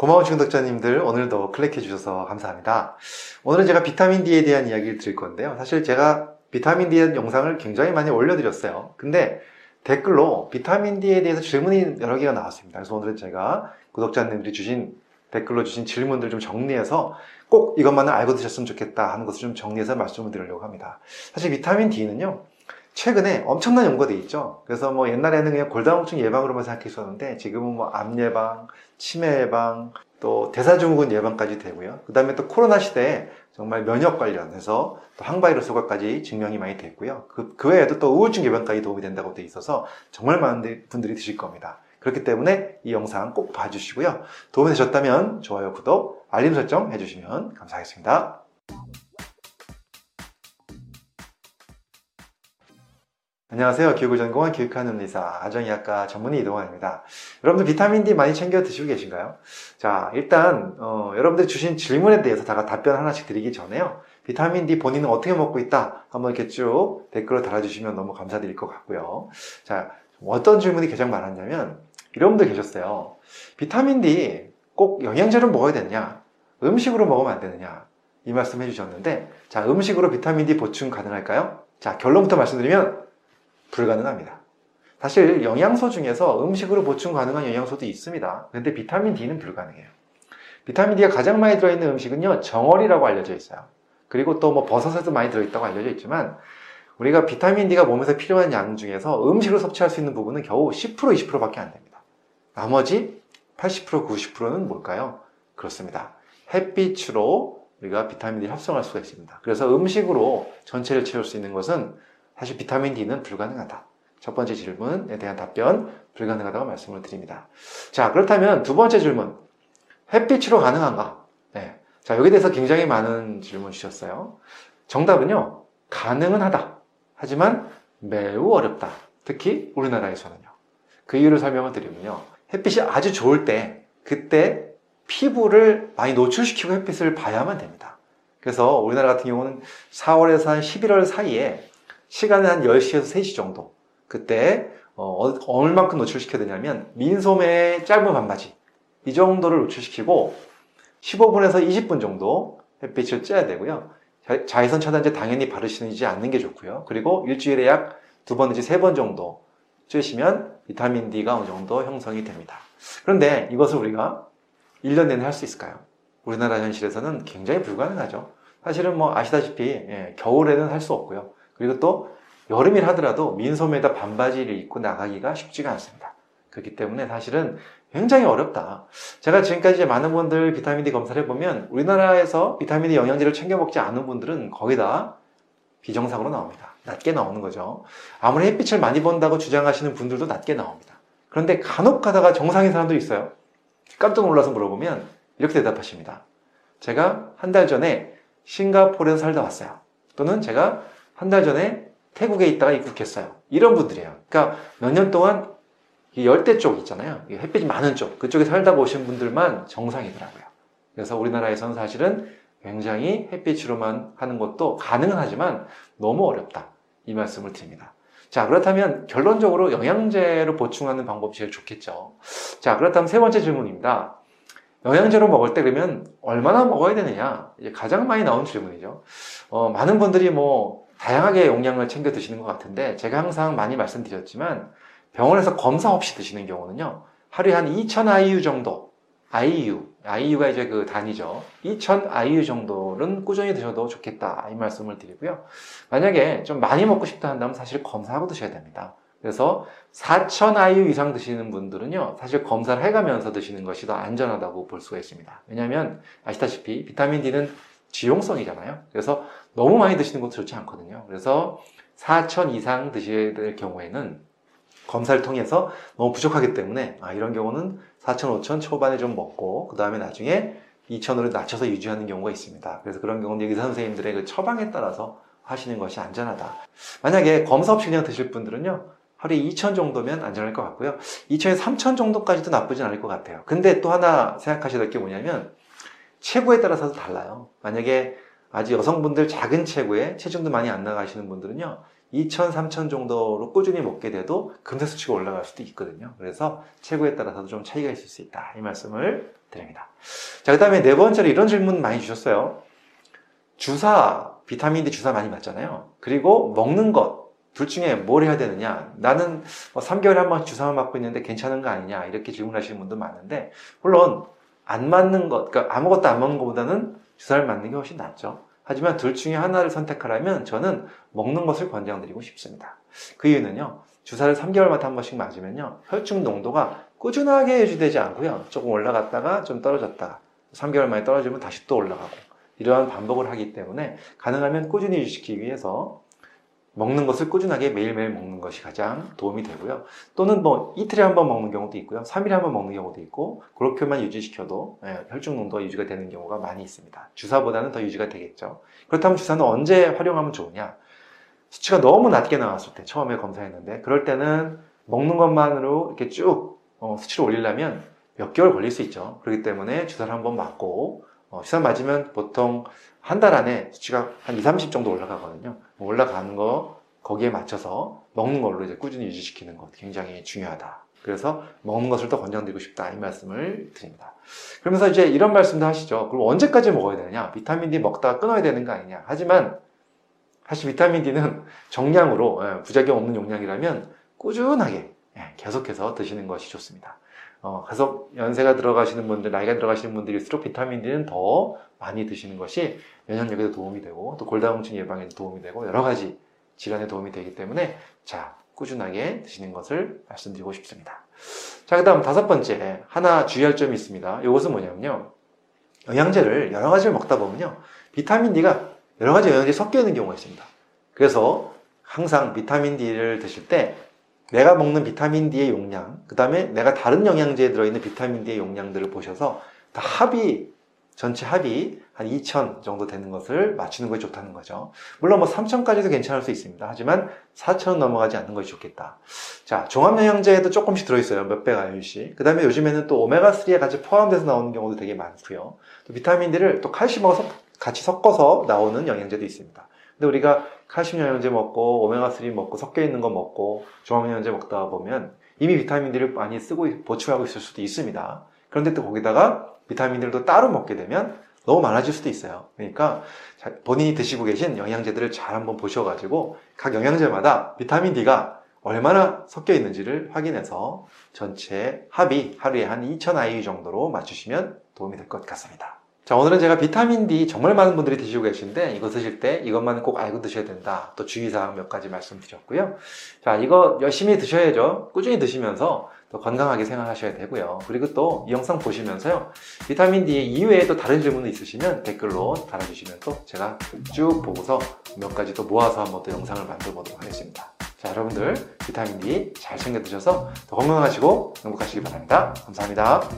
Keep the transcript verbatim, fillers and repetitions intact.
고마운 중독자님들, 오늘도 클릭해주셔서 감사합니다. 오늘은 제가 비타민 D에 대한 이야기를 드릴 건데요. 사실 제가 비타민 D에 대한 영상을 굉장히 많이 올려드렸어요. 근데 댓글로 비타민 D에 대해서 질문이 여러 개가 나왔습니다. 그래서 오늘은 제가 구독자님들이 주신 댓글로 주신 질문들 좀 정리해서 꼭 이것만은 알고 드셨으면 좋겠다 하는 것을 좀 정리해서 말씀을 드리려고 합니다. 사실 비타민 D는요, 최근에 엄청난 연구가 돼 있죠. 그래서 뭐 옛날에는 그냥 골다공증 예방으로만 생각했었는데 지금은 뭐 암 예방, 치매 예방, 또 대사증후군 예방까지 되고요. 그 다음에 또 코로나 시대에 정말 면역 관련해서 또 항바이러스 효과까지 증명이 많이 됐고요. 그, 그 외에도 또 우울증 예방까지 도움이 된다고 돼 있어서 정말 많은 분들이 드실 겁니다. 그렇기 때문에 이 영상 꼭 봐주시고요. 도움이 되셨다면 좋아요, 구독, 알림 설정 해주시면 감사하겠습니다. 안녕하세요. 교육을 전공한 교육하는 의사, 아정의학과 전문의 이동환입니다. 여러분들 비타민 D 많이 챙겨 드시고 계신가요? 자, 일단 어, 여러분들 주신 질문에 대해서 다 답변 하나씩 드리기 전에요. 비타민 D 본인은 어떻게 먹고 있다? 한번 이렇게 쭉 댓글로 달아주시면 너무 감사드릴 것 같고요. 자, 어떤 질문이 가장 많았냐면 이런 분들 계셨어요. 비타민 D 꼭 영양제로 먹어야 되느냐? 음식으로 먹으면 안 되느냐? 이 말씀 해주셨는데, 자, 음식으로 비타민 D 보충 가능할까요? 자, 결론부터 말씀드리면 불가능합니다. 사실 영양소 중에서 음식으로 보충 가능한 영양소도 있습니다. 그런데 비타민 D는 불가능해요. 비타민 D가 가장 많이 들어있는 음식은요, 정어리라고 알려져 있어요. 그리고 또 뭐 버섯에도 많이 들어있다고 알려져 있지만, 우리가 비타민 D가 몸에서 필요한 양 중에서 음식으로 섭취할 수 있는 부분은 겨우 십 퍼센트, 이십 퍼센트 밖에 안 됩니다. 나머지 팔십 퍼센트, 구십 퍼센트는 뭘까요? 그렇습니다. 햇빛으로 우리가 비타민 D를 합성할 수가 있습니다. 그래서 음식으로 전체를 채울 수 있는 것은 사실 비타민 D는 불가능하다. 첫 번째 질문에 대한 답변, 불가능하다고 말씀을 드립니다. 자, 그렇다면 두 번째 질문, 햇빛으로 가능한가? 네. 자, 여기에 대해서 굉장히 많은 질문 주셨어요. 정답은요, 가능은 하다. 하지만 매우 어렵다. 특히 우리나라에서는요. 그 이유를 설명을 드리면요, 햇빛이 아주 좋을 때, 그때 피부를 많이 노출시키고 햇빛을 봐야만 됩니다. 그래서 우리나라 같은 경우는 사월에서 한 십일월 사이에 시간은 한 열 시에서 세 시 정도, 그때 어, 얼만큼 노출시켜야 되냐면 민소매의 짧은 반바지 이 정도를 노출시키고 십오 분에서 이십 분 정도 햇빛을 쬐야 되고요. 자외선 차단제 당연히 바르시지 않는 게 좋고요. 그리고 일주일에 약 두 번 내지 세 번 정도 쬐시면 비타민 D가 어느 정도 형성이 됩니다. 그런데 이것을 우리가 일 년 내내 할 수 있을까요? 우리나라 현실에서는 굉장히 불가능하죠. 사실은 뭐 아시다시피 예, 겨울에는 할 수 없고요. 그리고 또 여름이라 하더라도 민소매에다 반바지를 입고 나가기가 쉽지가 않습니다. 그렇기 때문에 사실은 굉장히 어렵다. 제가 지금까지 많은 분들 비타민 D 검사를 해보면 우리나라에서 비타민 D 영양제를 챙겨 먹지 않은 분들은 거의 다 비정상으로 나옵니다. 낮게 나오는 거죠. 아무리 햇빛을 많이 본다고 주장하시는 분들도 낮게 나옵니다. 그런데 간혹 가다가 정상인 사람도 있어요. 깜짝 놀라서 물어보면 이렇게 대답하십니다. 제가 한 달 전에 싱가포르에서 살다 왔어요. 또는 제가 한 달 전에 태국에 있다가 입국했어요. 이런 분들이에요. 그러니까 몇 년 동안 이 열대 쪽 있잖아요. 햇빛이 많은 쪽, 그쪽에 살다 오신 분들만 정상이더라고요. 그래서 우리나라에서는 사실은 굉장히 햇빛으로만 하는 것도 가능은 하지만 너무 어렵다. 이 말씀을 드립니다. 자, 그렇다면 결론적으로 영양제로 보충하는 방법이 제일 좋겠죠. 자, 그렇다면 세 번째 질문입니다. 영양제로 먹을 때 그러면 얼마나 먹어야 되느냐? 이제 가장 많이 나온 질문이죠. 어, 많은 분들이 뭐 다양하게 용량을 챙겨 드시는 것 같은데, 제가 항상 많이 말씀드렸지만 병원에서 검사 없이 드시는 경우는요, 하루에 한 이천 아이유 정도, 아이유, 아이유가 이제 그 단위죠. 이천 아이유 정도는 꾸준히 드셔도 좋겠다, 이 말씀을 드리고요. 만약에 좀 많이 먹고 싶다 한다면 사실 검사하고 드셔야 됩니다. 그래서 사천 아이유 이상 드시는 분들은요, 사실 검사를 해가면서 드시는 것이 더 안전하다고 볼 수가 있습니다. 왜냐하면 아시다시피 비타민 D는 지용성이잖아요. 그래서 너무 많이 드시는 것도 좋지 않거든요. 그래서 사천 이상 드셔야 될 경우에는 검사를 통해서 너무 부족하기 때문에, 아, 이런 경우는 사천, 오천 초반에 좀 먹고 그 다음에 나중에 이천으로 낮춰서 유지하는 경우가 있습니다. 그래서 그런 경우는 의사 선생님들의 그 처방에 따라서 하시는 것이 안전하다. 만약에 검사 없이 그냥 드실 분들은요, 하루에 이천 정도면 안전할 것 같고요, 이천에서 삼천 정도까지도 나쁘진 않을 것 같아요. 근데 또 하나 생각하셔야 될 게 뭐냐면 체구에 따라서도 달라요. 만약에 아직 여성분들 작은 체구에 체중도 많이 안 나가시는 분들은요, 이천, 삼천 정도로 꾸준히 먹게 돼도 금세 수치가 올라갈 수도 있거든요. 그래서 체구에 따라서도 좀 차이가 있을 수 있다, 이 말씀을 드립니다. 자, 그 다음에 네 번째로 이런 질문 많이 주셨어요. 주사, 비타민 D 주사 많이 맞잖아요. 그리고 먹는 것 둘 중에 뭘 해야 되느냐, 나는 뭐 삼 개월에 한 번 주사만 맞고 있는데 괜찮은 거 아니냐, 이렇게 질문하시는 분도 많은데, 물론 안 맞는 것, 그러니까 아무것도 안 먹는 것보다는 주사를 맞는 게 훨씬 낫죠. 하지만 둘 중에 하나를 선택하라면 저는 먹는 것을 권장드리고 싶습니다. 그 이유는요, 주사를 삼 개월마다 한 번씩 맞으면요, 혈중 농도가 꾸준하게 유지되지 않고요, 조금 올라갔다가 좀 떨어졌다가 삼 개월 만에 떨어지면 다시 또 올라가고, 이러한 반복을 하기 때문에 가능하면 꾸준히 유지시키기 위해서 먹는 것을 꾸준하게 매일매일 먹는 것이 가장 도움이 되고요. 또는 뭐 이틀에 한 번 먹는 경우도 있고요, 삼 일에 한 번 먹는 경우도 있고, 그렇게만 유지시켜도 혈중 농도가 유지가 되는 경우가 많이 있습니다. 주사보다는 더 유지가 되겠죠. 그렇다면 주사는 언제 활용하면 좋으냐, 수치가 너무 낮게 나왔을 때, 처음에 검사했는데 그럴 때는 먹는 것만으로 이렇게 쭉 수치를 올리려면 몇 개월 걸릴 수 있죠. 그렇기 때문에 주사를 한 번 맞고, 어, 주사 맞으면 보통 한 달 안에 수치가 한 이삼십 정도 올라가거든요. 올라가는 거, 거기에 맞춰서 먹는 걸로 이제 꾸준히 유지시키는 것 굉장히 중요하다. 그래서 먹는 것을 더 권장드리고 싶다, 이 말씀을 드립니다. 그러면서 이제 이런 말씀도 하시죠. 그럼 언제까지 먹어야 되느냐, 비타민 D 먹다가 끊어야 되는 거 아니냐. 하지만 사실 비타민 D는 정량으로, 부작용 없는 용량이라면 꾸준하게 계속해서 드시는 것이 좋습니다. 어, 그래서 연세가 들어가시는 분들, 나이가 들어가시는 분들일수록 비타민 D는 더 많이 드시는 것이 면역력에도 도움이 되고, 또 골다공증 예방에도 도움이 되고, 여러 가지 질환에 도움이 되기 때문에, 자, 꾸준하게 드시는 것을 말씀드리고 싶습니다. 자, 그 다음 다섯 번째, 하나 주의할 점이 있습니다. 이것은 뭐냐면요, 영양제를 여러 가지를 먹다 보면요, 비타민 D가 여러 가지 영양제에 섞여 있는 경우가 있습니다. 그래서 항상 비타민 D를 드실 때 내가 먹는 비타민 D의 용량, 그 다음에 내가 다른 영양제에 들어있는 비타민 D의 용량들을 보셔서 다 합이, 전체 합이 한 이천 정도 되는 것을 맞추는 것이 좋다는 거죠. 물론 뭐 삼천까지도 괜찮을 수 있습니다. 하지만 사천은 넘어가지 않는 것이 좋겠다. 자, 종합영양제에도 조금씩 들어있어요. 몇 배가 아이유씨. 그 다음에 요즘에는 또 오메가삼에 같이 포함돼서 나오는 경우도 되게 많고요. 또 비타민 D를 또 칼슘하고 같이 섞어서 나오는 영양제도 있습니다. 근데 우리가 칼슘 영양제 먹고 오메가삼 먹고 섞여있는 거 먹고 종합영양제 먹다 보면 이미 비타민 D를 많이 쓰고 보충하고 있을 수도 있습니다. 그런데 또 거기다가 비타민 D를 또 따로 먹게 되면 너무 많아질 수도 있어요. 그러니까 본인이 드시고 계신 영양제들을 잘 한번 보셔가지고 각 영양제마다 비타민 D가 얼마나 섞여있는지를 확인해서 전체 합이 하루에 한 이천 아이유 정도로 맞추시면 도움이 될 것 같습니다. 자, 오늘은 제가 비타민 D 정말 많은 분들이 드시고 계신데 이거 드실 때 이것만 꼭 알고 드셔야 된다, 또 주의사항 몇 가지 말씀드렸고요. 자, 이거 열심히 드셔야죠. 꾸준히 드시면서 또 건강하게 생활하셔야 되고요. 그리고 또 이 영상 보시면서요, 비타민 D 이외에 또 다른 질문이 있으시면 댓글로 달아주시면 또 제가 쭉 보고서 몇 가지 또 모아서 한번 또 영상을 만들어 보도록 하겠습니다. 자, 여러분들 비타민 D 잘 챙겨 드셔서 더 건강하시고 행복하시기 바랍니다. 감사합니다.